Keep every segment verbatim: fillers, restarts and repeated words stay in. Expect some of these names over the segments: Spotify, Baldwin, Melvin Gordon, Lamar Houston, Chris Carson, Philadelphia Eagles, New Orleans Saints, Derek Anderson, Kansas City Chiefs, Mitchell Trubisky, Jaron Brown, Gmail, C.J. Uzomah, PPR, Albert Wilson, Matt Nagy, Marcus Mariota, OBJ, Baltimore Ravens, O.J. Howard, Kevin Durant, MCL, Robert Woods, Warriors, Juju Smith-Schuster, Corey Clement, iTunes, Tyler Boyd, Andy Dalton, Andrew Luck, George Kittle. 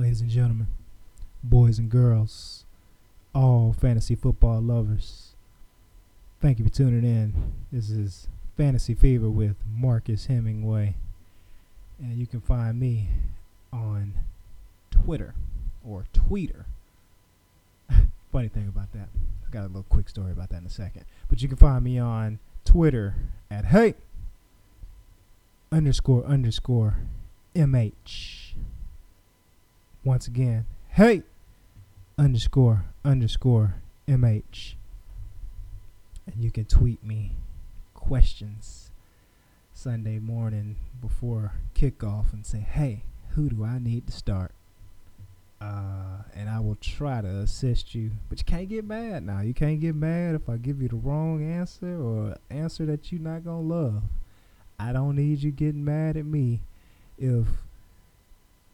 ladies and gentlemen, boys and girls, all fantasy football lovers. Thank you for tuning in. This is Fantasy Fever with Marcus Hemingway. And you can find me on Twitter or Tweeter. Funny thing about that. I got a little quick story about that in a second. But you can find me on Twitter at hey underscore underscore MH. Once again, hey underscore underscore MH. And you can tweet me questions Sunday morning before kickoff and say, hey, who do I need to start? Uh, and I will try to assist you. But you can't get mad now. You can't get mad if I give you the wrong answer or answer that you're not going to love. I don't need you getting mad at me if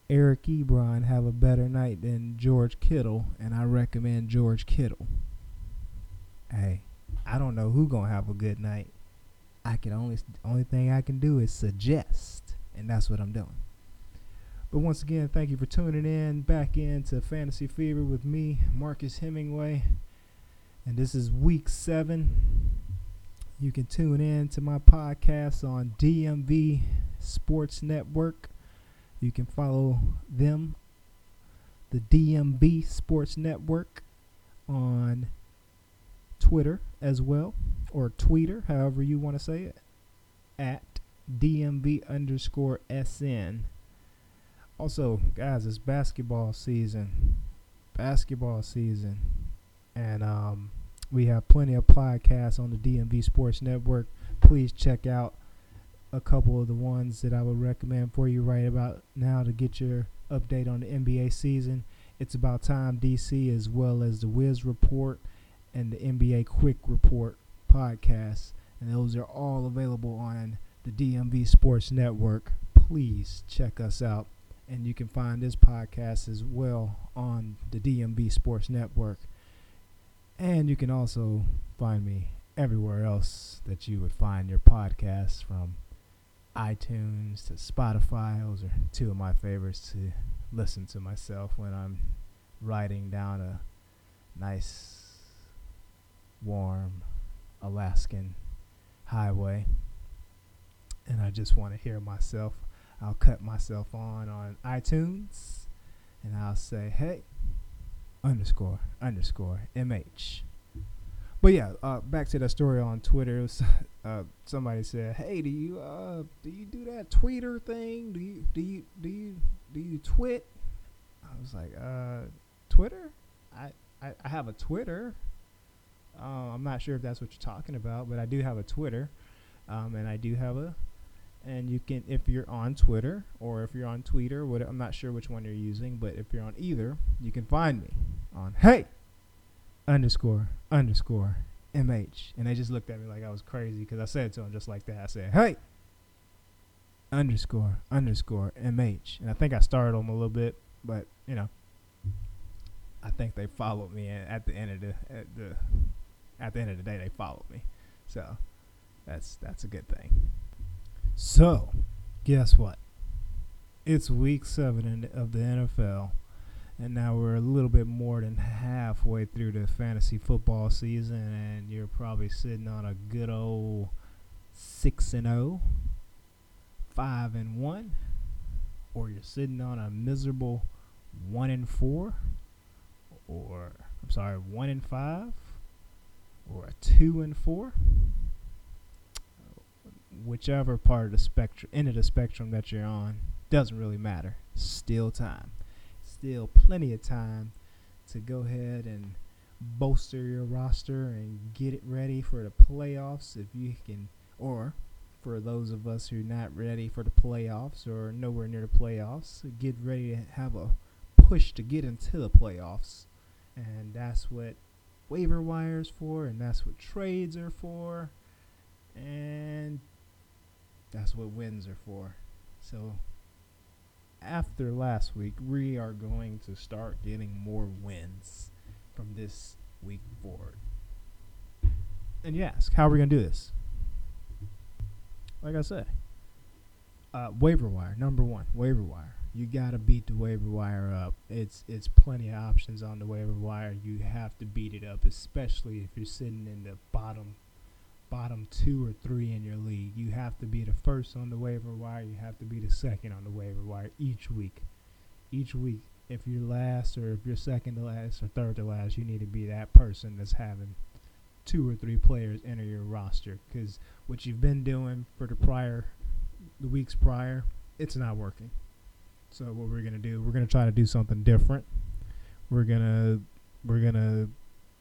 Eric Ebron have a better night than George Kittle and I recommend George Kittle. Hey, I don't know who's going to have a good night. I can only, only thing I can do is suggest, and that's what I'm doing. But once again, thank you for tuning in back into Fantasy Fever with me, Marcus Hemingway. And this is week seven. You can tune in to my podcast on D M V Sports Network. You can follow them, the D M V Sports Network, on Twitter as well, or Tweeter, however you want to say it, at D M V underscore S N. Also, guys, it's basketball season, basketball season, and um, we have plenty of podcasts on the D M V Sports Network. Please check out a couple of the ones that I would recommend for you right about now to get your update on the N B A season. It's About Time D C, as well as the Wiz Report and the N B A Quick Report podcasts, and those are all available on the D M V Sports Network. Please check us out. And you can find this podcast as well on the D M V Sports Network. And you can also find me everywhere else that you would find your podcasts, from iTunes to Spotify. Those are two of my favorites to listen to myself when I'm riding down a nice, warm Alaskan highway. And I just want to hear myself. I'll cut myself on on iTunes, and I'll say, hey, underscore, underscore, M H. But, yeah, uh, back to that story on Twitter. It was, uh, somebody said, hey, do you uh, do you do that Tweeter thing? Do you do you, do you, do you twit? I was like, uh, Twitter? I, I, I have a Twitter. Uh, I'm not sure if that's what you're talking about, but I do have a Twitter, um, and I do have a And you can, if you're on Twitter or if you're on Tweeter, what, I'm not sure which one you're using, but if you're on either, you can find me on hey underscore underscore M H. And they just looked at me like I was crazy because I said to them just like that. I said, hey underscore underscore M H. And I think I startled them a little bit, but, you know, I think they followed me. And at the end of the at the at the end of the day, they followed me. So that's that's a good thing. So, guess what? It's week seven in the, of the N F L, and now we're a little bit more than halfway through the fantasy football season, and you're probably sitting on a good old six and oh, five and one, or you're sitting on a miserable one and four, or, I'm sorry, one and five, or a two and four. Whichever part of the spectrum, end of the spectrum that you're on, doesn't really matter. Still time. Still plenty of time to go ahead and bolster your roster and get it ready for the playoffs if you can, or for those of us who are not ready for the playoffs or nowhere near the playoffs, get ready to have a push to get into the playoffs. And that's what waiver wires for, and that's what trades are for, and that's what wins are for. So after last week, we are going to start getting more wins from this week forward. And you ask, how are we going to do this? Like I said, uh, waiver wire, number one, waiver wire. you gotta beat the waiver wire up. It's it's plenty of options on the waiver wire. You have to beat it up, especially if you're sitting in the bottom bottom two or three in your league. You have to be the first on the waiver wire. You have to be the second on the waiver wire each week. Each week, if you're last or if you're second to last or third to last, you need to be that person that's having two or three players enter your roster, because what you've been doing for the prior, the weeks prior, it's not working. So what we're going to do, we're going to try to do something different. We're going to we're going to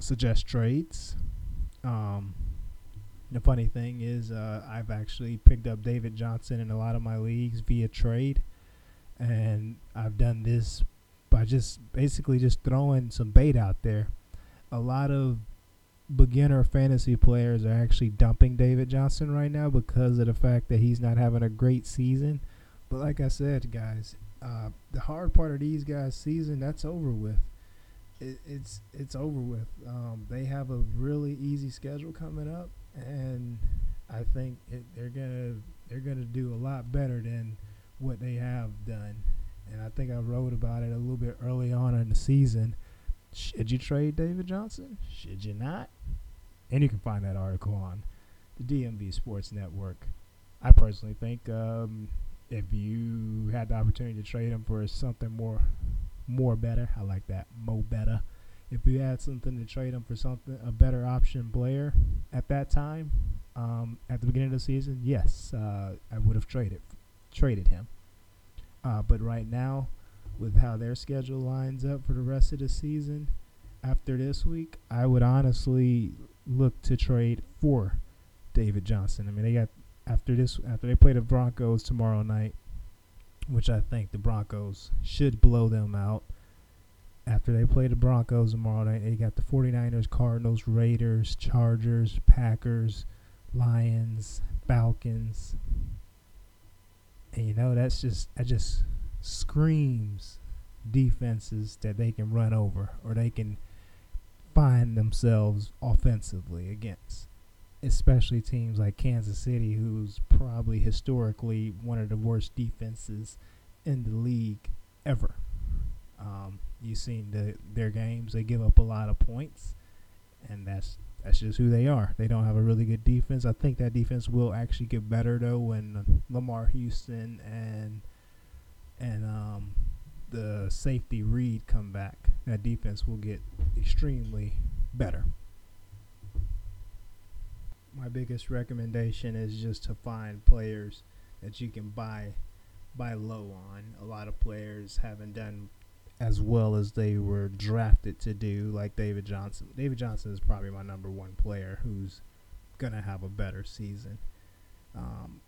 suggest trades. Um, the funny thing is uh, I've actually picked up David Johnson in a lot of my leagues via trade. And I've done this by just basically just throwing some bait out there. A lot of beginner fantasy players are actually dumping David Johnson right now because of the fact that he's not having a great season. But like I said, guys, uh, the hard part of these guys' season, that's over with. It, it's it's over with. Um, they have a really easy schedule coming up, and I think it, they're gonna they're gonna do a lot better than what they have done. And I think I wrote about it a little bit early on in the season. Should you trade David Johnson? Should you not? And you can find that article on the D M V Sports Network. I personally think um, if you had the opportunity to trade him for something more, more better, I like that, more better. If you had something to trade him for something, a better option player at that time, um, at the beginning of the season, yes, uh, I would have traded traded him. Uh, but right now, with how their schedule lines up for the rest of the season, after this week, I would honestly look to trade for David Johnson. I mean, they got after this after they play the Broncos tomorrow night, which I think the Broncos should blow them out. After they play the Broncos tomorrow night, they got the forty-niners, Cardinals, Raiders, Chargers, Packers, Lions, Falcons. And, you know, that's just that just screams defenses that they can run over or they can find themselves offensively against, especially teams like Kansas City, who's probably historically one of the worst defenses in the league ever. Um, you've seen the, their games. They give up a lot of points, and that's That's just who they are. They don't have a really good defense. I think that defense will actually get better, though, when Lamar Houston and and um, the safety Reed come back. That defense will get extremely better. My biggest recommendation is just to find players that you can buy, buy low on. A lot of players haven't done as well as they were drafted to do, like David Johnson. David Johnson is probably my number one player who's going to have a better season. Um,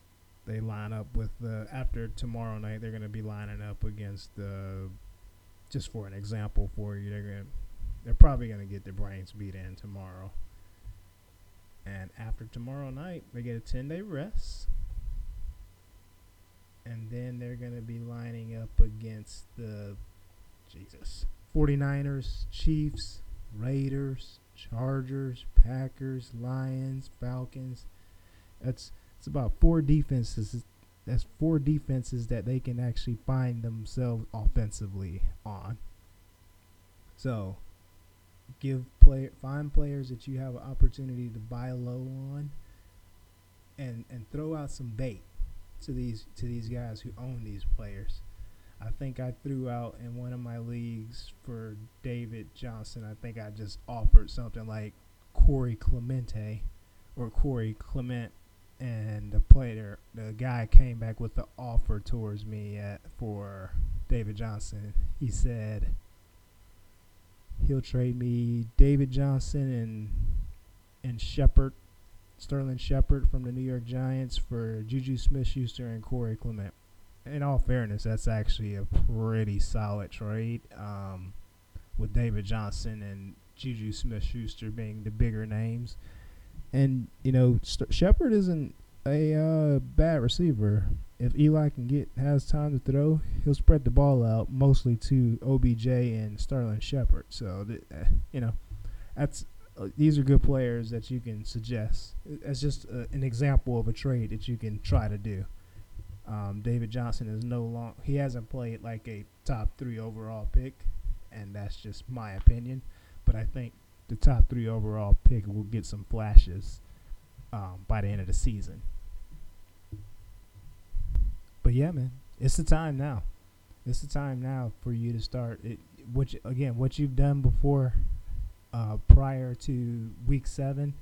they line up with the, after tomorrow night, they're going to be lining up against the, just for an example for you, they're going to, they're probably going to get their brains beat in tomorrow. And after tomorrow night, they get a ten-day rest. And then they're going to be lining up against the Jesus. forty-niners, Chiefs, Raiders, Chargers, Packers, Lions, Falcons. That's it's about four defenses. That's four defenses that they can actually find themselves offensively on. So, give play find players that you have an opportunity to buy low on, and and throw out some bait to these to these guys who own these players. I think I threw out in one of my leagues for David Johnson, I think I just offered something like Corey Clemente or Corey Clement, and the player, the guy came back with the offer towards me at, for David Johnson. He said he'll trade me David Johnson and and Shepard, Sterling Shepard from the New York Giants for Juju Smith-Schuster and Corey Clement. In all fairness, that's actually a pretty solid trade, um, with David Johnson and Juju Smith-Schuster being the bigger names. And, you know, St- Shepard isn't a uh, bad receiver. If Eli can get has time to throw, he'll spread the ball out mostly to O B J and Sterling Shepard. So, th- uh, you know, that's uh, these are good players that you can suggest. That's just uh, an example of a trade that you can try to do. Um, David Johnson is no long. He hasn't played like a top three overall pick, and that's just my opinion. But I think the top three overall pick will get some flashes um, by the end of the season. But yeah, man, it's the time now. It's the time now for you to start. It, which again, what you've done before, uh, prior to week seven,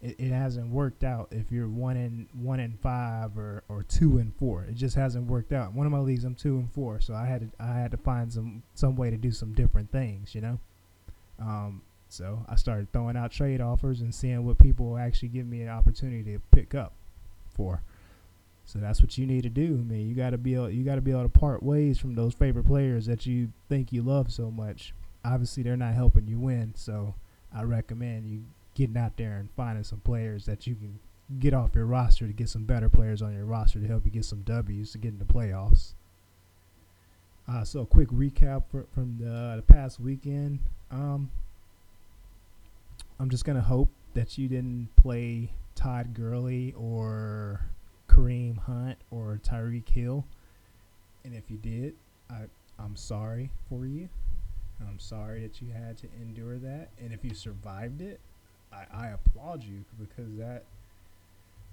it, it hasn't worked out. If you're one and one and five or, or two and four, it just hasn't worked out. One of my leagues, I'm two and four, so I had to I had to find some some way to do some different things, you know. Um, so I started throwing out trade offers and seeing what people actually give me an opportunity to pick up for. So that's what you need to do. I mean, you got to be able, you got to be able to part ways from those favorite players that you think you love so much. Obviously, they're not helping you win, so I recommend you getting out there and finding some players that you can get off your roster to get some better players on your roster to help you get some W's to get in the playoffs. Uh, so a quick recap for, from the, the past weekend. Um, I'm just going to hope that you didn't play Todd Gurley or Kareem Hunt or Tyreek Hill, and if you did, I, I'm sorry for you. I'm sorry that you had to endure that, and if you survived it, I, I applaud you, because that,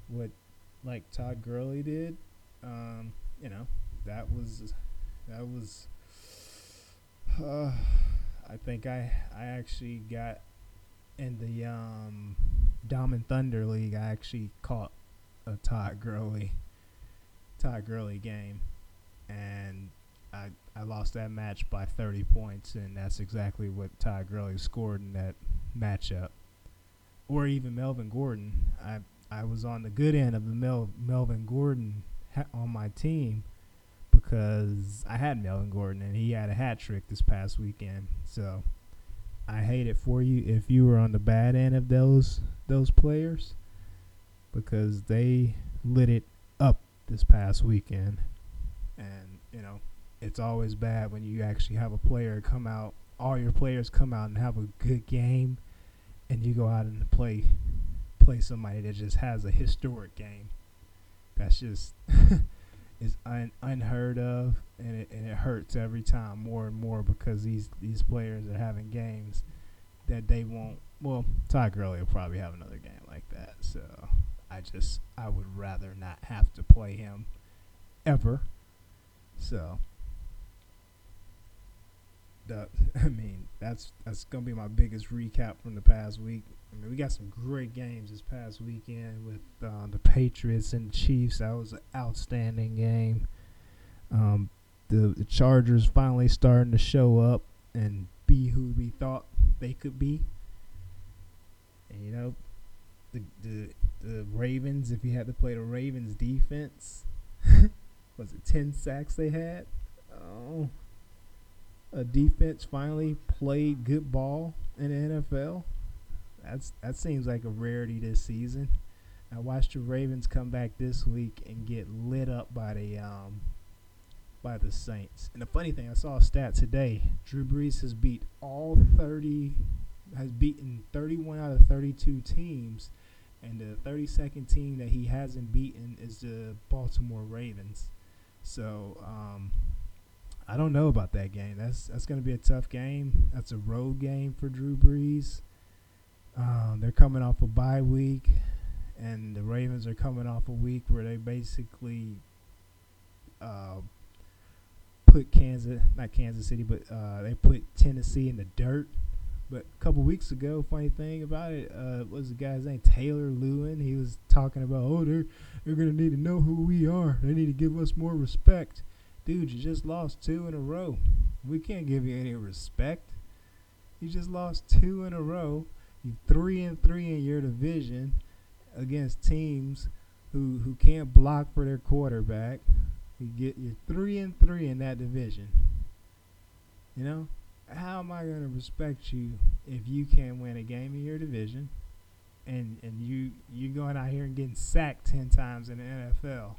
what like Todd Gurley did, um, you know, that was, that was, uh, I think I, I actually got in the um, Dom and Thunder League, I actually caught a Todd Gurley, Todd Gurley game, and I I lost that match by thirty points, and that's exactly what Todd Gurley scored in that matchup, or even Melvin Gordon. I I was on the good end of the Mel, Melvin Gordon ha- on my team because I had Melvin Gordon, and he had a hat trick this past weekend. So I hate it for you if you were on the bad end of those those players, because they lit it up this past weekend. And, you know, it's always bad when you actually have a player come out, all your players come out and have a good game, and you go out and play play somebody that just has a historic game. That's just is un, unheard of, and it, and it hurts every time more and more, because these, these players are having games that they won't. Well, Todd Gurley will probably have another game like that, so I just, I would rather not have to play him ever. So, the, I mean, that's that's going to be my biggest recap from the past week. I mean, we got some great games this past weekend with uh, the Patriots and the Chiefs. That was an outstanding game. Um, the, the Chargers finally starting to show up and be who we thought they could be. And, you know, The, the the Ravens, if you had to play the Ravens defense, was it ten sacks they had? Oh, a defense finally played good ball in the N F L. That's that seems like a rarity this season. I watched the Ravens come back this week and get lit up by the um by the Saints. And the funny thing, I saw a stat today: Drew Brees has beat all thirty, has beaten thirty-one out of thirty-two teams. And the thirty-second team that he hasn't beaten is the Baltimore Ravens. So, um, I don't know about that game. That's that's going to be a tough game. That's a road game for Drew Brees. Um, they're coming off a bye week, and the Ravens are coming off a week where they basically uh, put Kansas, not Kansas City, but uh, they put Tennessee in the dirt. But a couple weeks ago, funny thing about it, uh, was the guy's name, Taylor Lewin. He was talking about, oh, they're, they're going to need to know who we are. They need to give us more respect. Dude, you just lost two in a row. We can't give you any respect. You just lost two in a row. You're three and three in your division against teams who who can't block for their quarterback. You get, you're three and three in that division. You know? How am I going to respect you if you can't win a game in your division, and and you you're going out here and getting sacked ten times in the N F L?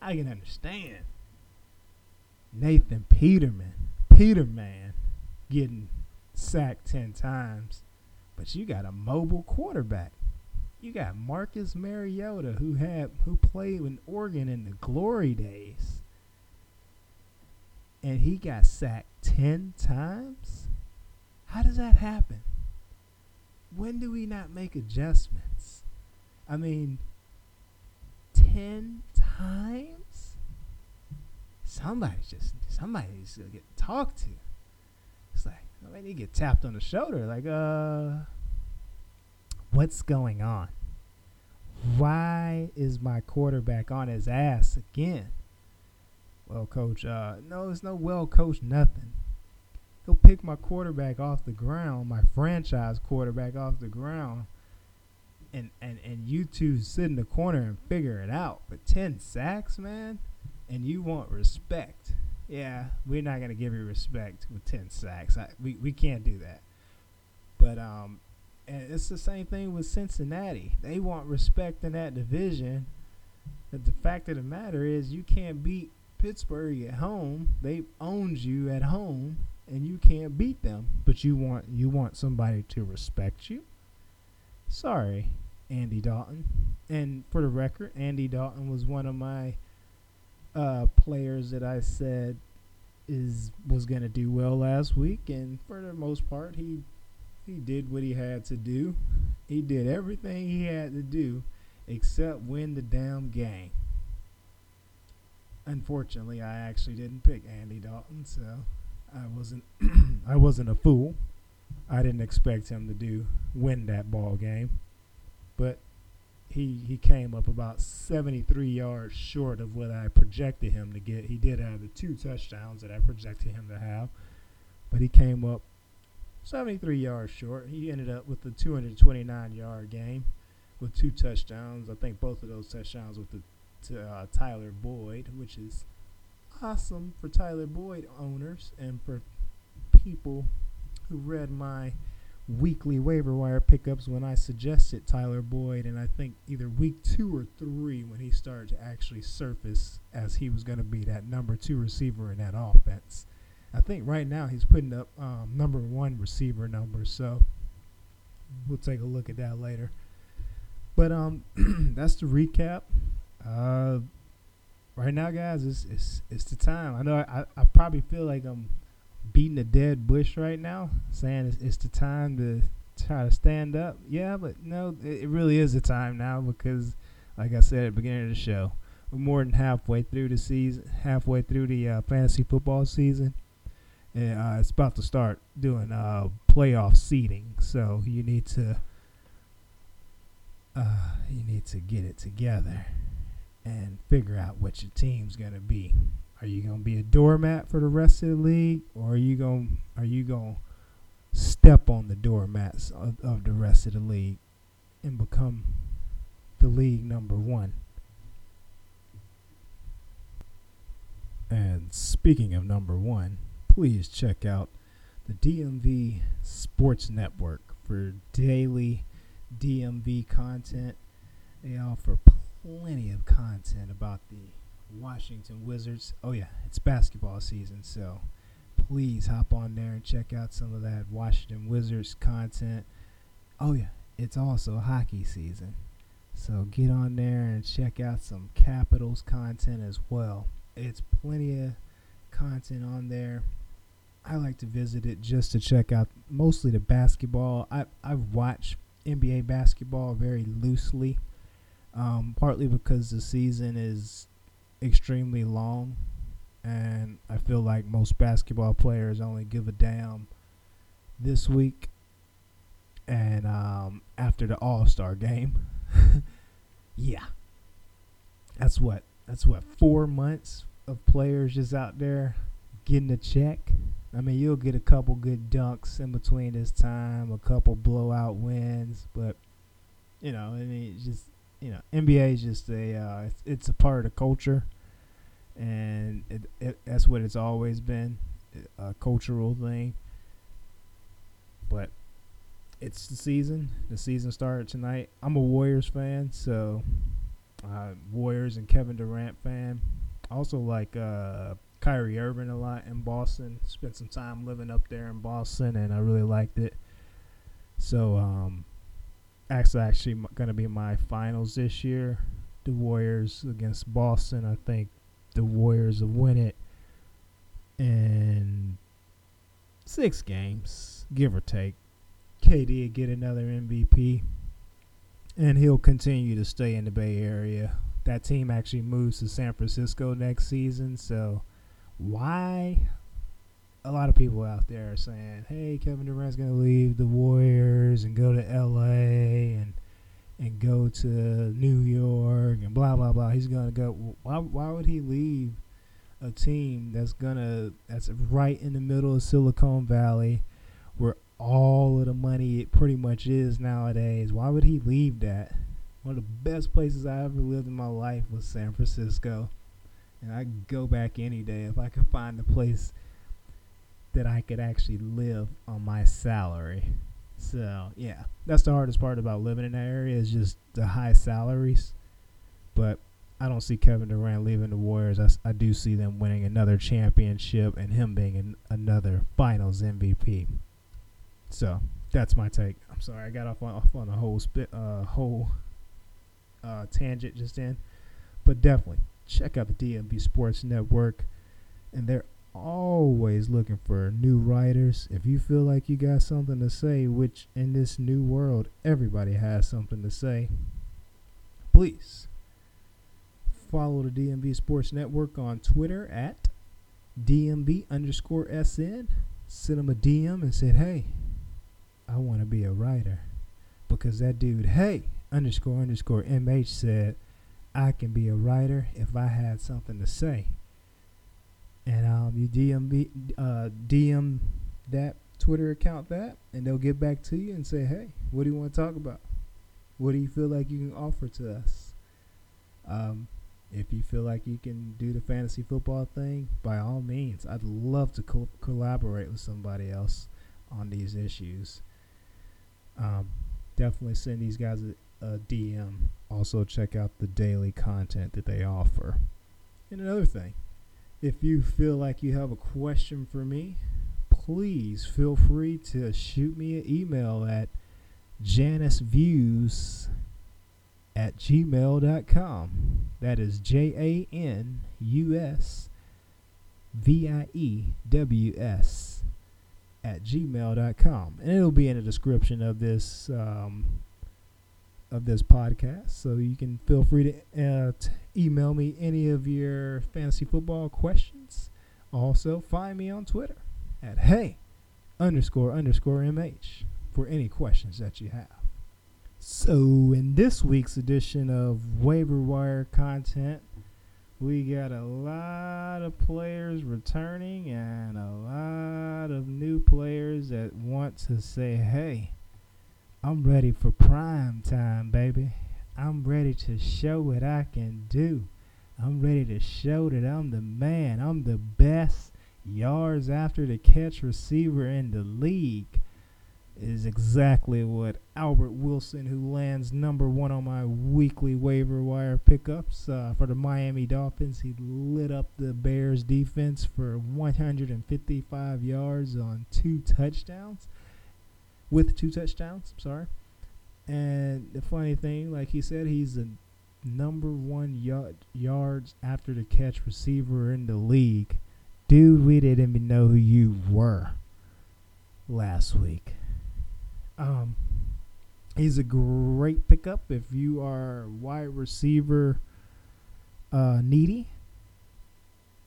I can understand Nathan Peterman, Peterman, getting sacked ten times, but you got a mobile quarterback. You got Marcus Mariota, who had who played in Oregon in the glory days, and he got sacked ten times. How does that happen? When do we not make adjustments? I mean, ten times? Somebody's just somebody's gonna get talked to. It's like, I mean, you get tapped on the shoulder, like, uh, what's going on? Why is my quarterback on his ass again? Well, coach, uh, no, it's no well, coach, nothing. He'll pick my quarterback off the ground, my franchise quarterback off the ground, and, and, and you two sit in the corner and figure it out. But ten sacks, man, and you want respect. Yeah, we're not going to give you respect with ten sacks. I, we, we can't do that. But um, and it's the same thing with Cincinnati. They want respect in that division. But the fact of the matter is you can't beat Pittsburgh at home. They owned you at home. And you can't beat them, but you want you want somebody to respect you. Sorry, Andy Dalton. And for the record, Andy Dalton was one of my uh, players that I said is was going to do well last week. And for the most part, he he did what he had to do. He did everything he had to do except win the damn game. Unfortunately, I actually didn't pick Andy Dalton, so... I wasn't I wasn't a fool. I didn't expect him to do win that ball game. But he he came up about seventy-three yards short of what I projected him to get. He did have the two touchdowns that I projected him to have. But he came up seventy-three yards short. He ended up with the two hundred twenty-nine yard game with two touchdowns. I think both of those touchdowns with the to, uh, Tyler Boyd, which is awesome for Tyler Boyd owners and for people who read my weekly waiver wire pickups when I suggested Tyler Boyd, and I think either week two or three when he started to actually surface as he was going to be that number two receiver in that offense. I think right now he's putting up um, number one receiver numbers, so we'll take a look at that later. But um, that's the recap. Uh, Right now, guys, it's it's it's the time. I know I, I probably feel like I'm beating a dead bush right now, saying it's, it's the time to try to stand up. Yeah, but no, it, it really is the time now because, like I said at the beginning of the show, we're more than halfway through the season, halfway through the uh, fantasy football season, and uh, it's about to start doing uh, playoff seeding. So you need to uh, you need to get it together and figure out what your team's gonna be. Are you gonna be a doormat for the rest of the league, or are you gonna are you gonna step on the doormats of, of the rest of the league and become the league number one? And speaking of number one, please check out the D M V Sports Network for daily D M V content. They offer plenty of content about the Washington Wizards. Oh yeah, it's basketball season, so please hop on there and check out some of that Washington Wizards content. Oh yeah, it's also hockey season, so get on there and check out some Capitals content as well. It's plenty of content on there. I like to visit it just to check out mostly the basketball. I I watch N B A basketball very loosely. Um, partly because the season is extremely long, and I feel like most basketball players only give a damn this week and um, after the All-Star game. Yeah, that's what that's what four months of players just out there getting a check. I mean, you'll get a couple good dunks in between this time, a couple blowout wins, but you know, I mean, it's just. You know, N B A is just a, uh, it's, it's a part of the culture, and it, it, that's what it's always been, a cultural thing. But it's the season. The season started tonight. I'm a Warriors fan, so uh, Warriors and Kevin Durant fan. Also like uh, Kyrie Irving a lot in Boston. Spent some time living up there in Boston, and I really liked it. So, um. actually actually going to be my finals this year. The Warriors against Boston. I think the Warriors will win it in six games, give or take. K D will get another M V P, and he'll continue to stay in the Bay Area. That team actually moves to San Francisco next season, so why? A lot of people out there are saying, hey, Kevin Durant's going to leave the Warriors and go to L A and and go to New York and blah, blah, blah. He's going to go. Why, why would he leave a team that's going to that's right in the middle of Silicon Valley where all of the money it pretty much is nowadays? Why would he leave that? One of the best places I ever lived in my life was San Francisco, and I'd go back any day if I could find a place that I could actually live on my salary. So, yeah, that's the hardest part about living in that area is just the high salaries. But I don't see Kevin Durant leaving the Warriors. I, I do see them winning another championship and him being an, another finals M V P. So, that's my take. I'm sorry, I got off on, off on a whole, spit, uh, whole uh, tangent just then. But definitely, check out the D M V Sports Network. And they're always looking for new writers. If you feel like you got something to say, which in this new world, everybody has something to say, please follow the D M V Sports Network on Twitter at D M V underscore S N. Send them a D M and said, hey, I want to be a writer. Because that dude, hey, underscore underscore M H said, I can be a writer if I had something to say. And um, you D M, uh, D M that Twitter account that, and they'll get back to you and say, hey, what do you want to talk about? What do you feel like you can offer to us? Um, if you feel like you can do the fantasy football thing, by all means, I'd love to co- collaborate with somebody else on these issues. Um, definitely send these guys a, a D M. Also, check out the daily content that they offer. And another thing. If you feel like you have a question for me, please feel free to shoot me an email at janusviews at gmail dot com. That is J A N U S V I E W S at gmail dot com. And it'll be in the description of this um, of this podcast. So you can feel free to uh, t- email me any of your fantasy football questions. Also, find me on Twitter at hey underscore underscore MH for any questions that you have. So in this week's edition of Waiver Wire content, we got a lot of players returning and a lot of new players that want to say, hey, I'm ready for prime time, baby. I'm ready to show what I can do. I'm ready to show that I'm the man. I'm the best yards after the catch receiver in the league. It is exactly what Albert Wilson, who lands number one on my weekly waiver wire pickups uh, for the Miami Dolphins. He lit up the Bears defense for one hundred fifty-five yards on two touchdowns. With two touchdowns, I'm sorry. And the funny thing, like he said, he's the number one yard, yards after the catch receiver in the league. Dude, we didn't even know who you were last week. Um, he's a great pickup if you are wide receiver uh, needy.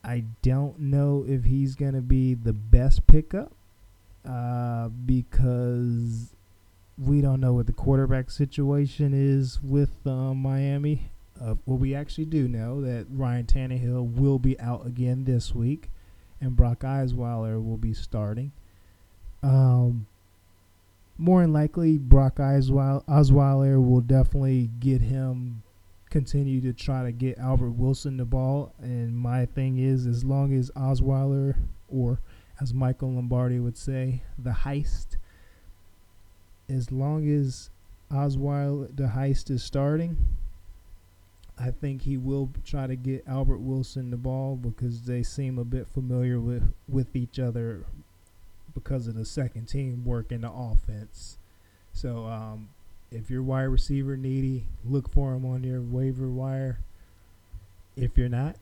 I don't know if he's going to be the best pickup uh, because we don't know what the quarterback situation is with uh, Miami. Uh, well, we actually do know that Ryan Tannehill will be out again this week, and Brock Osweiler will be starting. Um, more than likely, Brock Osweiler, Osweiler will definitely get him, continue to try to get Albert Wilson the ball. And my thing is, as long as Osweiler, or as Michael Lombardi would say, the heist, as long as Osweiler, the heist, is starting, I think he will try to get Albert Wilson the ball because they seem a bit familiar with, with each other because of the second team work in the offense. So um, If you're wide receiver needy, look for him on your waiver wire. If you're not,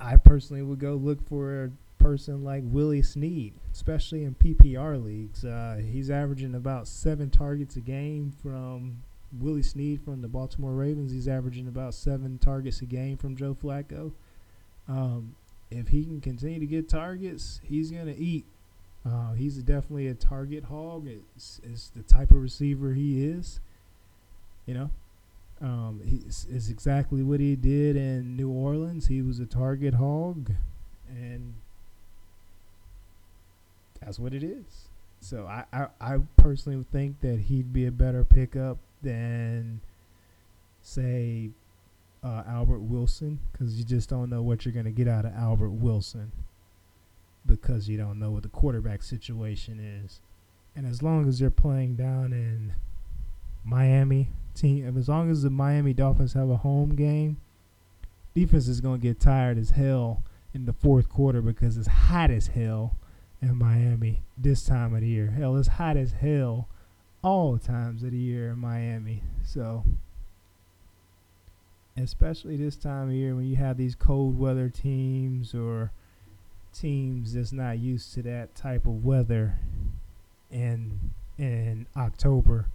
I personally would go look for a person like Willie Snead, especially in P P R leagues. Uh, he's averaging about seven targets a game from Willie Snead from the Baltimore Ravens. He's averaging about seven targets a game from Joe Flacco. Um, if he can continue to get targets, he's going to eat. Uh, he's definitely a target hog. It's, it's the type of receiver he is. You know, um, it's, it's exactly what he did in New Orleans. He was a target hog, and that's what it is. So I, I, I personally would think that he'd be a better pickup than, say, uh, Albert Wilson, because you just don't know what you're going to get out of Albert Wilson, because you don't know what the quarterback situation is. And as long as they're playing down in Miami, team, as long as the Miami Dolphins have a home game, defense is going to get tired as hell in the fourth quarter, because it's hot as hell in Miami this time of the year. Hell, it's hot as hell all times of the year in Miami. So, especially this time of year when you have these cold weather teams or teams that's not used to that type of weather in, in October.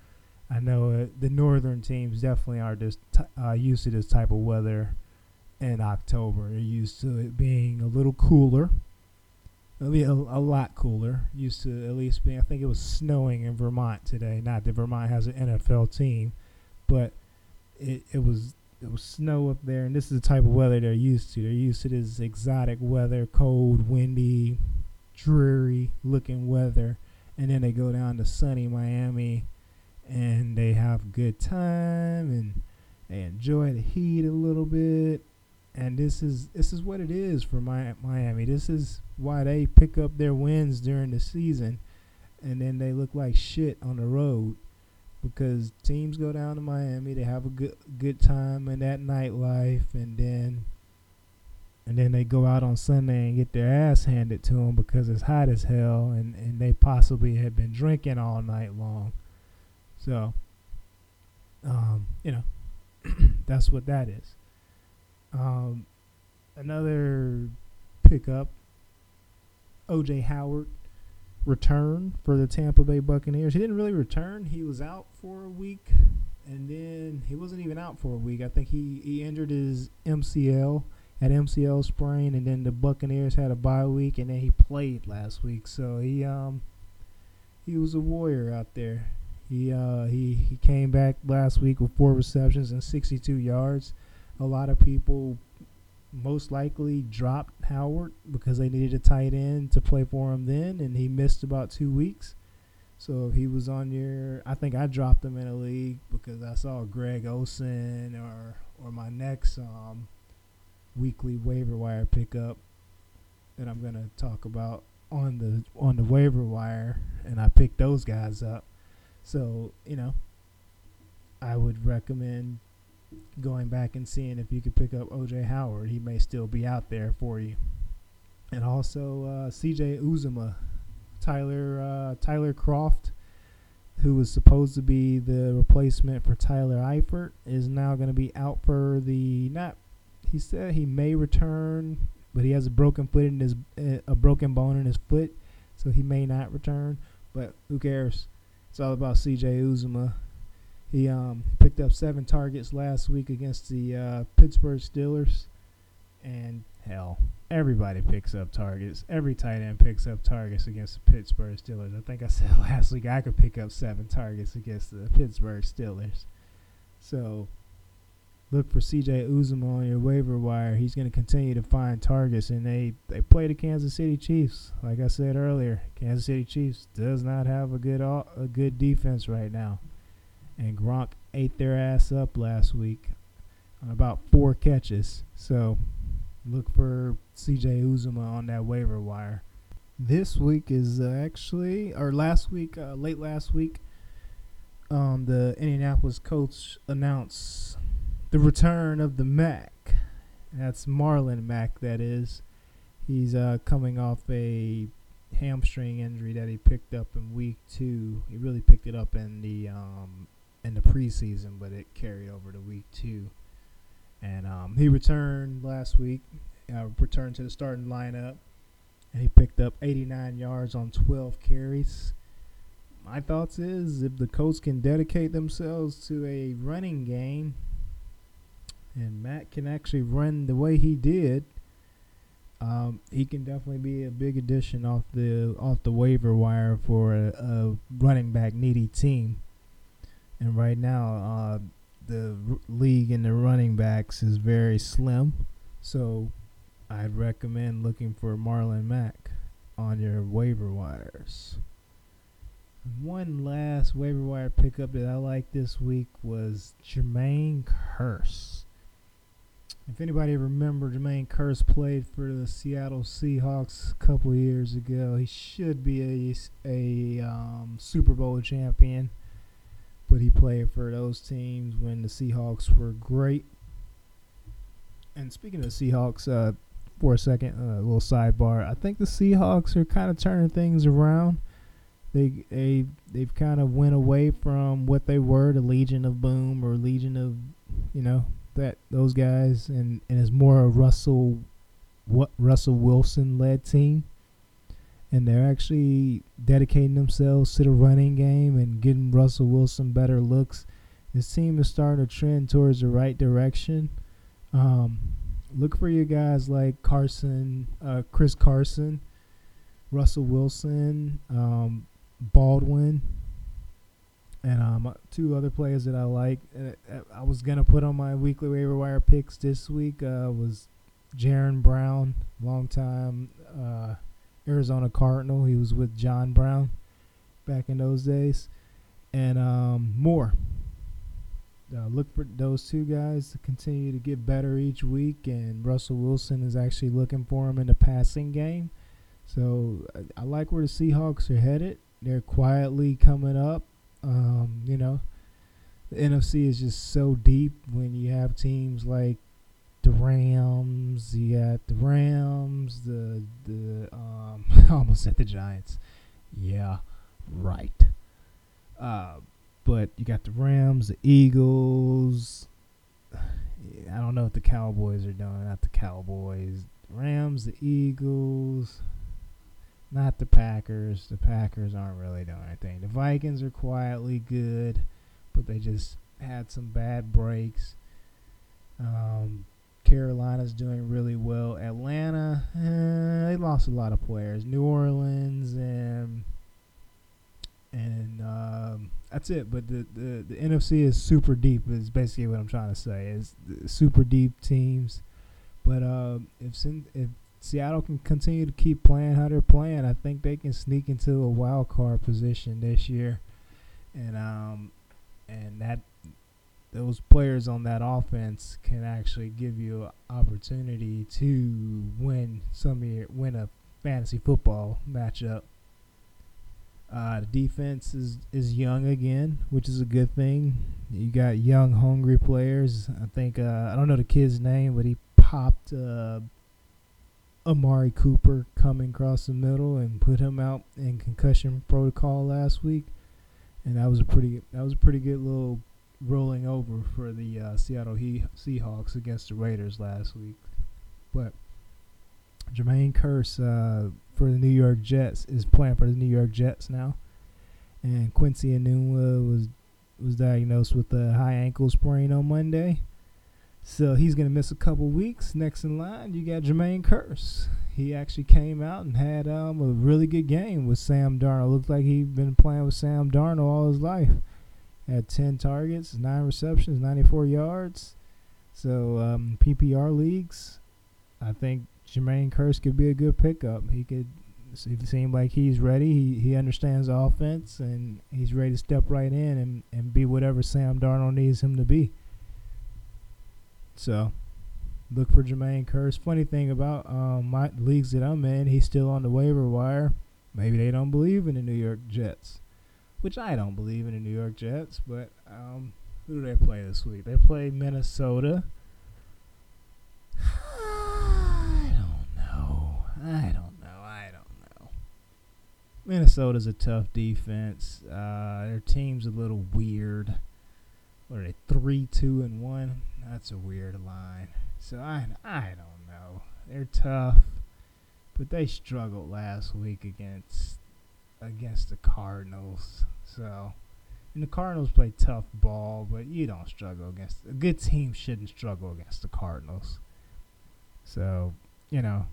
I know uh, the northern teams definitely are just t- uh, used to this type of weather in October. They're used to it being a little cooler, a, a lot cooler. Used to at least being, I think it was snowing in Vermont today. Not that Vermont has an N F L team, but it, it was it was snow up there, and this is the type of weather they're used to. They're used to this exotic weather, cold, windy, dreary-looking weather, and then they go down to sunny Miami, and they have a good time, and they enjoy the heat a little bit. And this is this is what it is for Miami. This is why they pick up their wins during the season, and then they look like shit on the road, because teams go down to Miami, they have a good good time in that nightlife, and then and then they go out on Sunday and get their ass handed to them because it's hot as hell, and, and they possibly had been drinking all night long. So, um, you know, that's what that is. Um, another pickup, O J Howard return for the Tampa Bay Buccaneers. He didn't really return. He was out for a week, and then he wasn't even out for a week. I think he, he injured his M C L, had M C L sprain, and then the Buccaneers had a bye week, and then he played last week. So he um he was a warrior out there. He uh he, he came back last week with four receptions and sixty-two yards. A lot of people most likely dropped Howard because they needed a tight end to play for him then, and he missed about two weeks. So if he was on your, I think I dropped him in a league because I saw Greg Olsen or or my next um weekly waiver wire pickup that I'm gonna talk about on the on the waiver wire, and I picked those guys up. So, you know, I would recommend going back and seeing if you could pick up O J Howard. He may still be out there for you. And also uh, C J. Uzomah, Tyler uh, Tyler Croft, who was supposed to be the replacement for Tyler Eifert, is now going to be out for the not. He said he may return, but he has a broken foot in his uh, a broken bone in his foot, so he may not return. But who cares? It's all about C J. Uzomah. He um, picked up seven targets last week against the uh, Pittsburgh Steelers. And, hell, everybody picks up targets. Every tight end picks up targets against the Pittsburgh Steelers. I think I said last week I could pick up seven targets against the Pittsburgh Steelers. So, look for C J. Uzomah on your waiver wire. He's going to continue to find targets. And they, they play the Kansas City Chiefs. Like I said earlier, Kansas City Chiefs does not have a good all, a good defense right now. And Gronk ate their ass up last week on about four catches. So look for C J. Uzomah on that waiver wire. This week is actually, or last week, uh, late last week, um, the Indianapolis Colts announced the return of the Mac. That's Marlon Mack, that is. He's uh, coming off a hamstring injury that he picked up in week two. He really picked it up in the um, in the preseason, but it carried over to week two. And um, he returned last week, uh, returned to the starting lineup, and he picked up eighty-nine yards on twelve carries. My thoughts is if the Colts can dedicate themselves to a running game and Matt can actually run the way he did, um, he can definitely be a big addition off the off the waiver wire for a, a running back needy team. And right now, uh, the r- league in the running backs is very slim, so I'd recommend looking for Marlon Mack on your waiver wires. One last waiver wire pickup that I liked this week was Jermaine Kearse. If anybody remember, Jermaine Kearse played for the Seattle Seahawks a couple of years ago. He should be a, a um, Super Bowl champion, but he played for those teams when the Seahawks were great. And speaking of the Seahawks, uh, for a second, a uh, little sidebar. I think the Seahawks are kind of turning things around. They, they, they've kind of went away from what they were, the Legion of Boom or Legion of, you know, that those guys, and, and it's more a Russell, what Russell Wilson-led team. And they're actually dedicating themselves to the running game and getting Russell Wilson better looks. This team is starting to trend towards the right direction. Um, look for your guys like Carson, uh, Chris Carson, Russell Wilson, um, Baldwin, and um, two other players that I like. Uh, I was going to put on my weekly waiver wire picks this week uh, was Jaron Brown, longtime uh, Arizona Cardinal. He was with John Brown back in those days. And um, Moore. Uh, look for those two guys to continue to get better each week, and Russell Wilson is actually looking for him in the passing game. So I, I like where the Seahawks are headed. They're quietly coming up. Um, you know, the N F C is just so deep when you have teams like the Rams. You got the Rams, the the um, almost at the Giants. Yeah, right. Uh, but you got the Rams, the Eagles. I don't know what the Cowboys are doing. Not the Cowboys. Rams, the Eagles. Not the Packers. The Packers aren't really doing anything. The Vikings are quietly good, but they just had some bad breaks. Um, Carolina's doing really well. Atlanta, eh, they lost a lot of players. New Orleans, and and um, that's it. But the, the, the N F C is super deep is basically what I'm trying to say. It's super deep teams. But uh, if if Seattle can continue to keep playing how they're playing, I think they can sneak into a wild card position this year, and um, and that those players on that offense can actually give you an opportunity to win some of your, win a fantasy football matchup. Uh, the defense is, is young again, which is a good thing. You got young, hungry players. I think uh, I don't know the kid's name, but he popped. Uh, Amari Cooper coming across the middle and put him out in concussion protocol last week, and that was a pretty that was a pretty good little rolling over for the uh, Seattle he- Seahawks against the Raiders last week. But Jermaine Kearse uh, for the New York Jets is playing for the New York Jets now, and Quincy Enunwa was was diagnosed with a high ankle sprain on Monday. So he's going to miss a couple weeks. Next in line, you got Jermaine Kearse. He actually came out and had um, a really good game with Sam Darnold. Looked like he'd been playing with Sam Darnold all his life. Had ten targets, nine receptions, ninety-four yards. So um, P P R leagues, I think Jermaine Kearse could be a good pickup. He could it seemed like he's ready. He he understands the offense, and he's ready to step right in and, and be whatever Sam Darnold needs him to be. So, look for Jermaine Kearse. Funny thing about um, my leagues that I'm in, he's still on the waiver wire. Maybe they don't believe in the New York Jets, which I don't believe in the New York Jets. But um, who do they play this week? They play Minnesota. I don't know. I don't know. I don't know. Minnesota's a tough defense. Uh, their team's a little weird. what are they, three, two, and one? That's a weird line. So I, I don't know. They're tough, but they struggled last week against against the Cardinals. So, and the Cardinals play tough ball, but you don't struggle against a good team. Shouldn't struggle against the Cardinals. So, you know,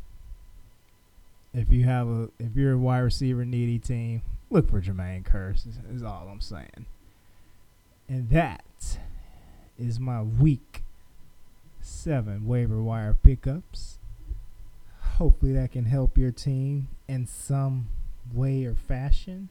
if you have a if you're a wide receiver needy team, look for Jermaine Kearse is, is all I'm saying. And that is my week seven waiver wire pickups. Hopefully that can help your team in some way or fashion.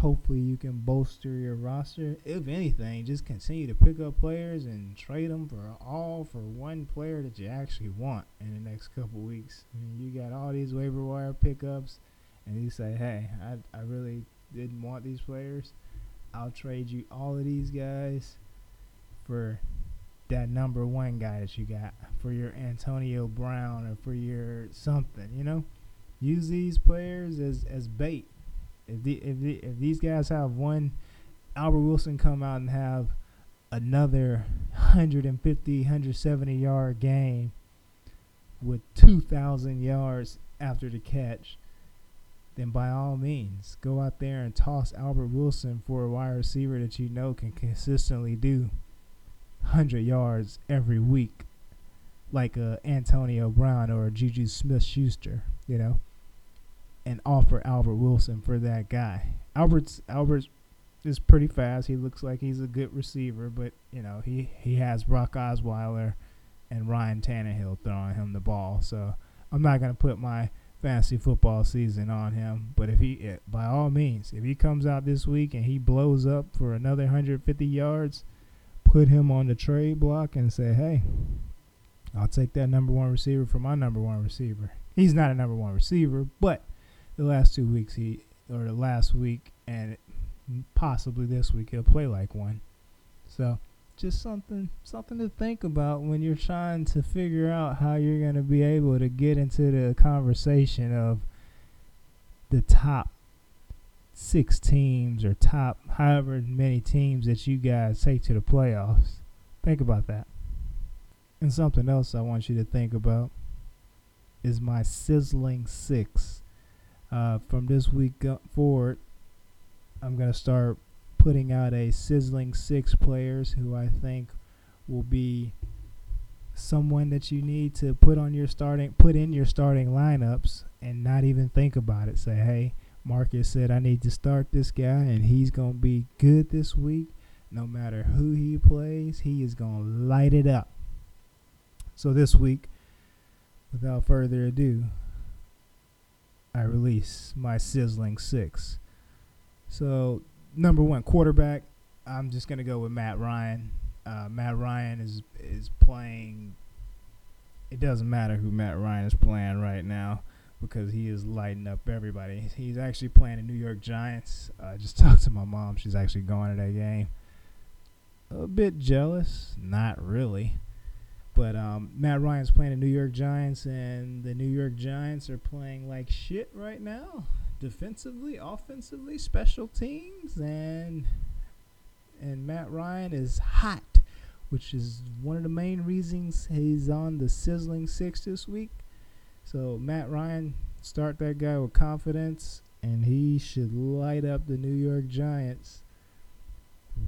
Hopefully you can bolster your roster. If anything, just continue to pick up players and trade them for all for one player that you actually want in the next couple weeks. I mean, you got all these waiver wire pickups, and you say, hey, I, I really didn't want these players. I'll trade you all of these guys for that number one guy that you got, for your Antonio Brown or for your something, you know. Use these players as, as bait. If the, if the, if these guys have one, Albert Wilson come out and have another one fifty, one seventy yard game with two thousand yards after the catch, then by all means, go out there and toss Albert Wilson for a wide receiver that you know can consistently do one hundred yards every week, like a Antonio Brown or a Juju Smith-Schuster, you know, and offer Albert Wilson for that guy. Albert's Albert is pretty fast. He looks like he's a good receiver, but, you know, he, he has Brock Osweiler and Ryan Tannehill throwing him the ball. So I'm not going to put my fantasy football season on him, but if he, it, by all means, if he comes out this week and he blows up for another one fifty yards, put him on the trade block and say, hey, I'll take that number one receiver for my number one receiver. He's not a number one receiver, but the last two weeks he, or the last week and possibly this week, he'll play like one. So just something, something to think about when you're trying to figure out how you're going to be able to get into the conversation of the top six teams or top however many teams that you guys take to the playoffs. Think about that. And something else I want you to think about is my sizzling six. Uh, from this week forward, I'm going to start putting out a sizzling six players who I think will be someone that you need to put on your starting, put in your starting lineups and not even think about it. Say, hey, Marcus said I need to start this guy, and he's going to be good this week. No matter who he plays, he is going to light it up. So this week, without further ado, I release my sizzling six. So number one, quarterback, I'm just going to go with Matt Ryan. Uh, Matt Ryan is, is playing. It doesn't matter who Matt Ryan is playing right now, because he is lighting up everybody. He's actually playing the New York Giants. I uh, just talked to my mom. She's actually going to that game. A bit jealous. Not really. But um, Matt Ryan's playing the New York Giants, and the New York Giants are playing like shit right now. Defensively, offensively, special teams, and and Matt Ryan is hot, which is one of the main reasons he's on the sizzling six this week. So Matt Ryan, start that guy with confidence, and he should light up the New York Giants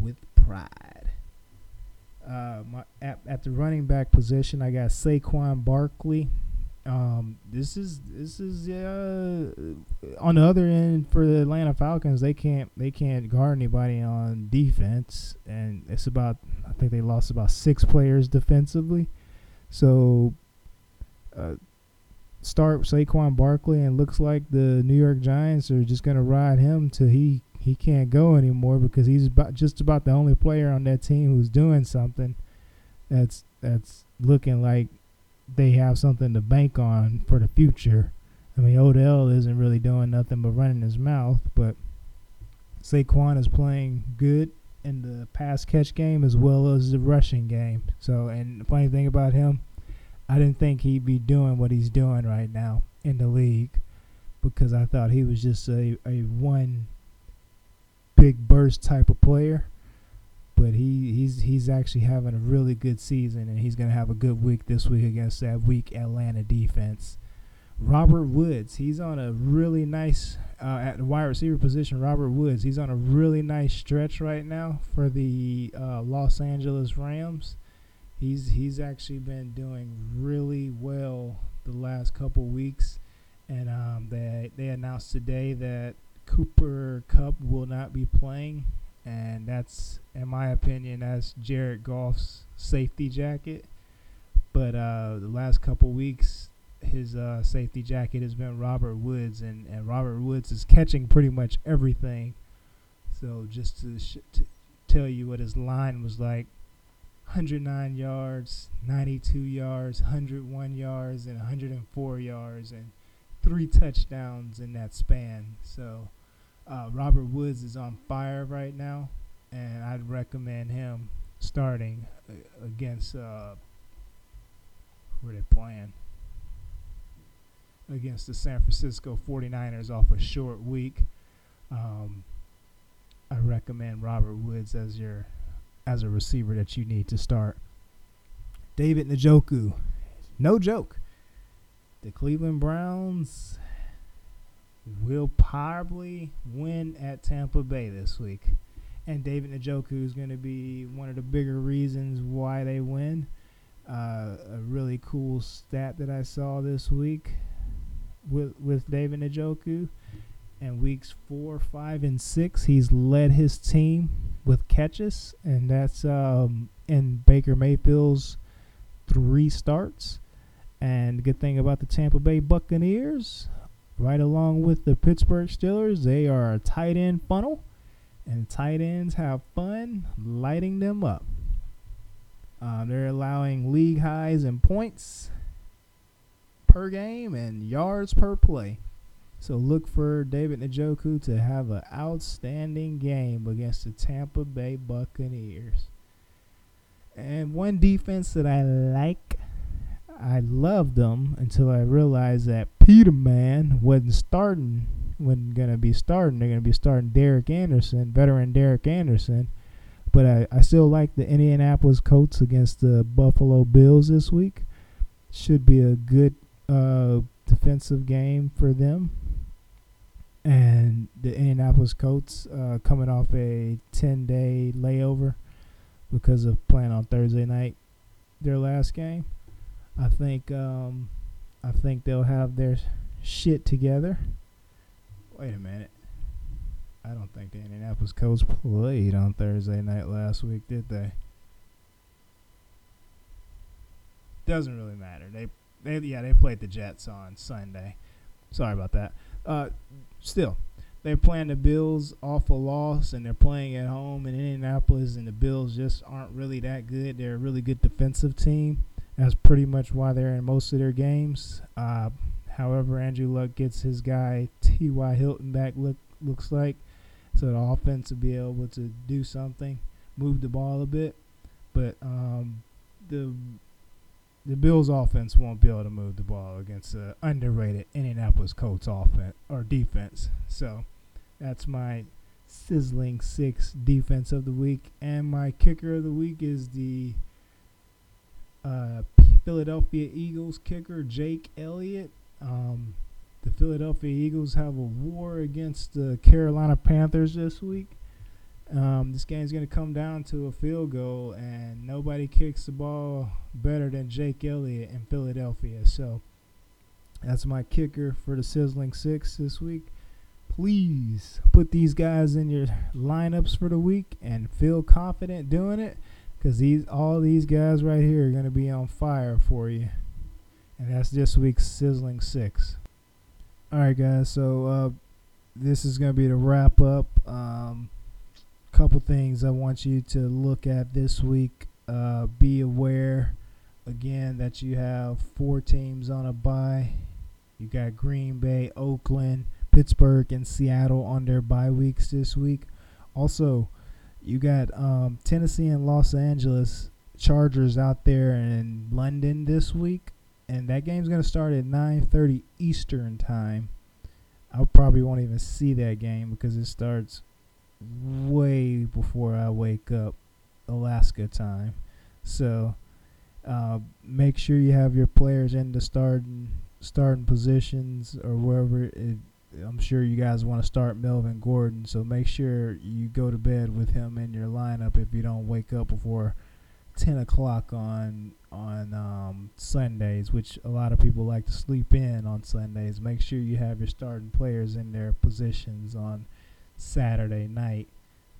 with pride. Uh, my, at, at the running back position, I got Saquon Barkley. Um, this is this is uh, on the other end for the Atlanta Falcons. They can't they can't guard anybody on defense, and it's about I think they lost about six players defensively. So. Uh, Start Saquon Barkley, and looks like the New York Giants are just going to ride him till he, he can't go anymore, because he's about, just about the only player on that team who's doing something that's that's looking like they have something to bank on for the future. I mean, Odell isn't really doing nothing but running his mouth, but Saquon is playing good in the pass catch game as well as the rushing game. So, and the funny thing about him, I didn't think he'd be doing what he's doing right now in the league, because I thought he was just a, a one big burst type of player. but he, he's he's actually having a really good season, and he's going to have a good week this week against that weak Atlanta defense. Robert Woods, he's on a really nice uh, at the wide receiver position. Robert Woods, he's on a really nice stretch right now for the uh, Los Angeles Rams. He's he's actually been doing really well the last couple weeks, and um, they they announced today that Cooper Kupp will not be playing, and that's, in my opinion, that's Jared Goff's safety jacket. But uh, the last couple weeks, his uh, safety jacket has been Robert Woods, and, and Robert Woods is catching pretty much everything. So just to, sh- to tell you what his line was like, one hundred nine yards, ninety-two yards, one hundred one yards, and one hundred four yards, and three touchdowns in that span. So uh, Robert Woods is on fire right now, and I'd recommend him starting against uh, who are they playing? Against the San Francisco forty-niners off a short week. Um, I recommend Robert Woods as your as a receiver that you need to start. David Njoku, no joke. The Cleveland Browns will probably win at Tampa Bay this week. And David Njoku is going to be one of the bigger reasons why they win. Uh, a really cool stat that I saw this week with with David Njoku. In weeks four, five, and six, he's led his team with catches, and that's um, in Baker Mayfield's three starts. And the good thing about the Tampa Bay Buccaneers, right along with the Pittsburgh Steelers, they are a tight end funnel, and tight ends have fun lighting them up. Uh, they're allowing league highs in points per game and yards per play. So look for David Njoku to have an outstanding game against the Tampa Bay Buccaneers. And one defense that I like, I loved them until I realized that Peterman wasn't starting, wasn't going to be starting. They're going to be starting Derek Anderson, veteran Derek Anderson. But I, I still like the Indianapolis Colts against the Buffalo Bills this week. Should be a good uh, defensive game for them. And the Indianapolis Colts uh, coming off a ten-day layover because of playing on Thursday night, their last game. I think um, I think they'll have their shit together. Wait a minute. I don't think the Indianapolis Colts played on Thursday night last week, did they? Doesn't really matter. They, they yeah, they played the Jets on Sunday. Sorry about that. Uh, still, they're playing the Bills off a loss, and they're playing at home in Indianapolis, and the Bills just aren't really that good. They're a really good defensive team. That's pretty much why they're in most of their games. Uh, however, Andrew Luck gets his guy T Y Hilton back, look, looks like, so the offense will be able to do something, move the ball a bit. But um, the the Bills' offense won't be able to move the ball against the underrated Indianapolis Colts offense or defense. So that's my sizzling six defense of the week. And my kicker of the week is the Uh, Philadelphia Eagles kicker Jake Elliott. Um, the Philadelphia Eagles have a war against the Carolina Panthers this week. Um, this game's going to come down to a field goal, and nobody kicks the ball better than Jake Elliott in Philadelphia. So that's my kicker for the Sizzling Six this week. Please put these guys in your lineups for the week and feel confident doing it, because these, all these guys right here are going to be on fire for you. And that's this week's Sizzling Six. All right, guys. So uh, this is going to be the wrap-up. A um, couple things I want you to look at this week. Uh, be aware, again, that you have four teams on a bye. You got Green Bay, Oakland, Pittsburgh, and Seattle on their bye weeks this week. Also, you got um, Tennessee and Los Angeles Chargers out there in London this week. And that game's going to start at nine thirty Eastern time. I probably won't even see that game because it starts way before I wake up. Alaska time. So uh, make sure you have your players in the starting starting positions or wherever. It, I'm sure you guys want to start Melvin Gordon, so make sure you go to bed with him in your lineup if you don't wake up before ten o'clock on on um, Sundays, which a lot of people like to sleep in on Sundays. Make sure you have your starting players in their positions on Saturday night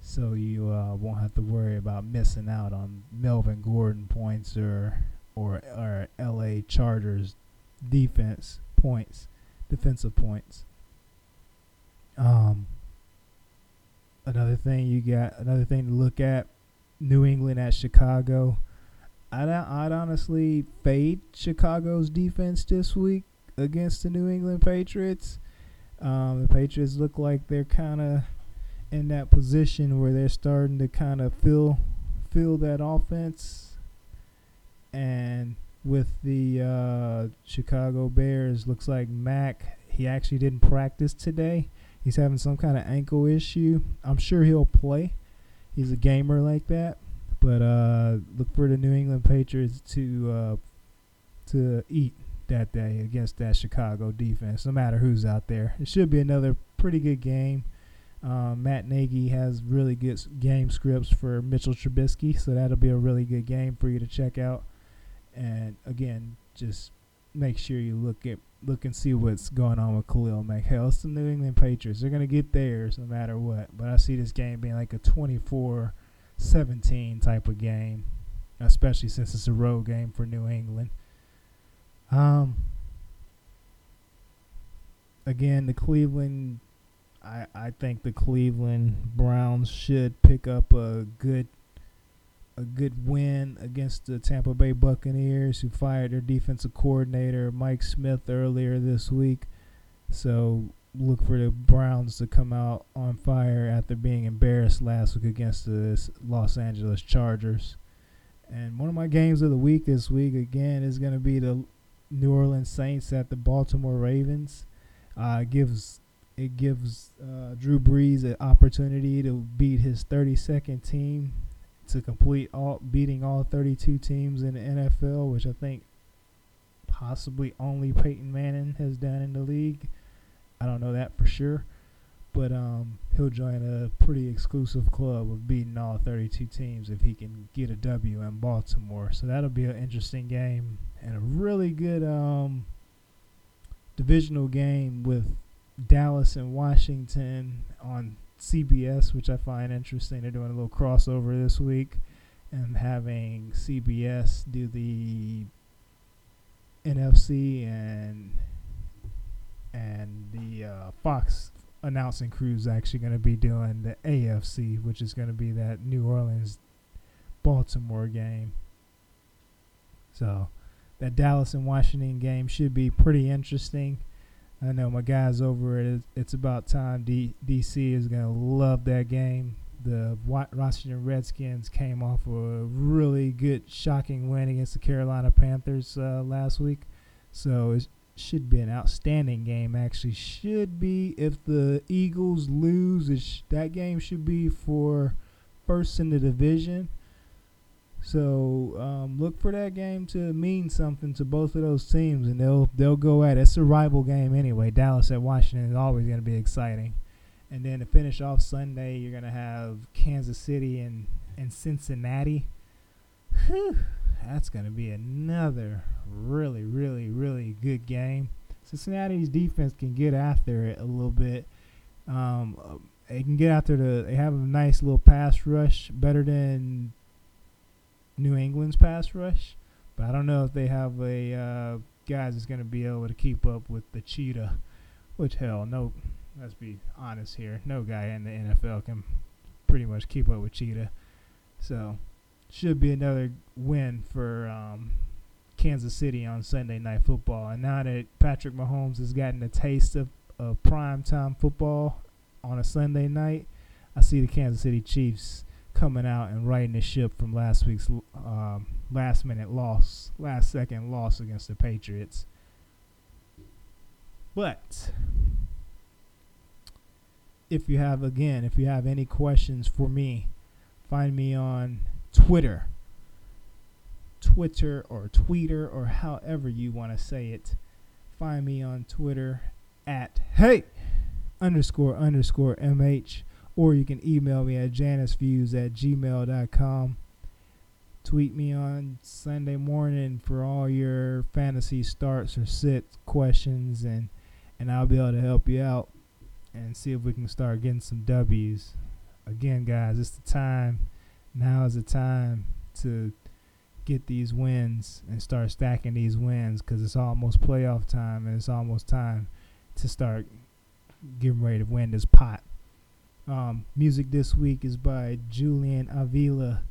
so you uh, won't have to worry about missing out on Melvin Gordon points or or, or L A Chargers defense points, defensive points. Um, another thing you got, another thing to look at, New England at Chicago. I'd, I'd honestly fade Chicago's defense this week against the New England Patriots. Um, the Patriots look like they're kind of in that position where they're starting to kind of fill, fill that offense. And with the uh, Chicago Bears, looks like Mack, he actually didn't practice today. He's having some kind of ankle issue. I'm sure he'll play. He's a gamer like that. But uh, look for the New England Patriots to uh, to eat that day against that Chicago defense, no matter who's out there. It should be another pretty good game. Um, Matt Nagy has really good game scripts for Mitchell Trubisky, so that'll be a really good game for you to check out. And, again, just make sure you look at Look and see what's going on with Khalil Mack. Hell, it's the New England Patriots. They're going to get theirs no matter what. But I see this game being like a twenty-four seventeen type of game, especially since it's a road game for New England. Um. Again, the Cleveland, I, I think the Cleveland Browns should pick up a good a good win against the Tampa Bay Buccaneers, who fired their defensive coordinator Mike Smith earlier this week. So look for the Browns to come out on fire after being embarrassed last week against the Los Angeles Chargers. And one of my games of the week this week, again, is going to be the New Orleans Saints at the Baltimore Ravens. Uh, it gives, it gives uh, Drew Brees an opportunity to beat his thirty-second team, to complete all beating all thirty-two teams in the N F L, which I think possibly only Peyton Manning has done in the league. I don't know that for sure, but um, he'll join a pretty exclusive club of beating all thirty-two teams if he can get a W in Baltimore. So that'll be an interesting game and a really good um, divisional game with Dallas and Washington on C B S, which I find interesting. They're doing a little crossover this week and having C B S do the N F C and and the uh, Fox announcing crew is actually going to be doing the A F C, which is going to be that New Orleans Baltimore game. So that Dallas and Washington game should be pretty interesting. I know my guys over at It's About Time D- DC is going to love that game. The Washington Redskins came off a really good, shocking win against the Carolina Panthers uh, last week. So it should be an outstanding game, actually. Should be, if the Eagles lose, it sh- that game should be for first in the division. So um, look for that game to mean something to both of those teams, and they'll they'll go at it. It's a rival game anyway. Dallas at Washington is always going to be exciting. And then to finish off Sunday, you're going to have Kansas City and, and Cincinnati. Whew, that's going to be another really, really, really good game. Cincinnati's defense can get after it a little bit. Um, they can get after the – they have a nice little pass rush, better than – New England's pass rush, but I don't know if they have a uh, guys that's going to be able to keep up with the cheetah, which, hell, no, let's be honest here, no guy in the N F L can pretty much keep up with cheetah. So should be another win for um, Kansas City on Sunday Night Football. And now that Patrick Mahomes has gotten a taste of, of primetime football on a Sunday night, I see the Kansas City Chiefs coming out and righting the ship from last week's um, last minute loss, last second loss against the Patriots. But if you have, again, if you have any questions for me, find me on Twitter. Twitter or Tweeter or however you want to say it. Find me on Twitter at hey underscore underscore MH. Or you can email me at janisviews at gmail dot com. Tweet me on Sunday morning for all your fantasy starts or sits questions, and, and I'll be able to help you out and see if we can start getting some W's. Again, guys, it's the time. Now is the time to get these wins and start stacking these wins, because it's almost playoff time and it's almost time to start getting ready to win this pot. Um, music this week is by Julian Avila.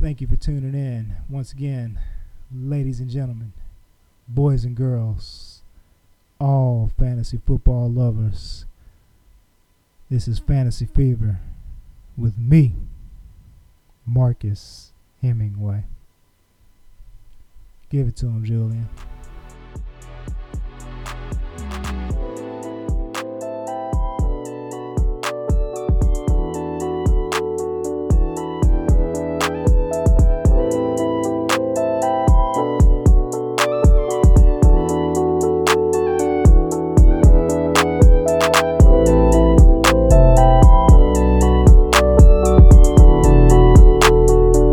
Thank you for tuning in. Once again, ladies and gentlemen, boys and girls, all fantasy football lovers, this is Fantasy Fever with me, Marcus Hemingway. Give it to him, Julian.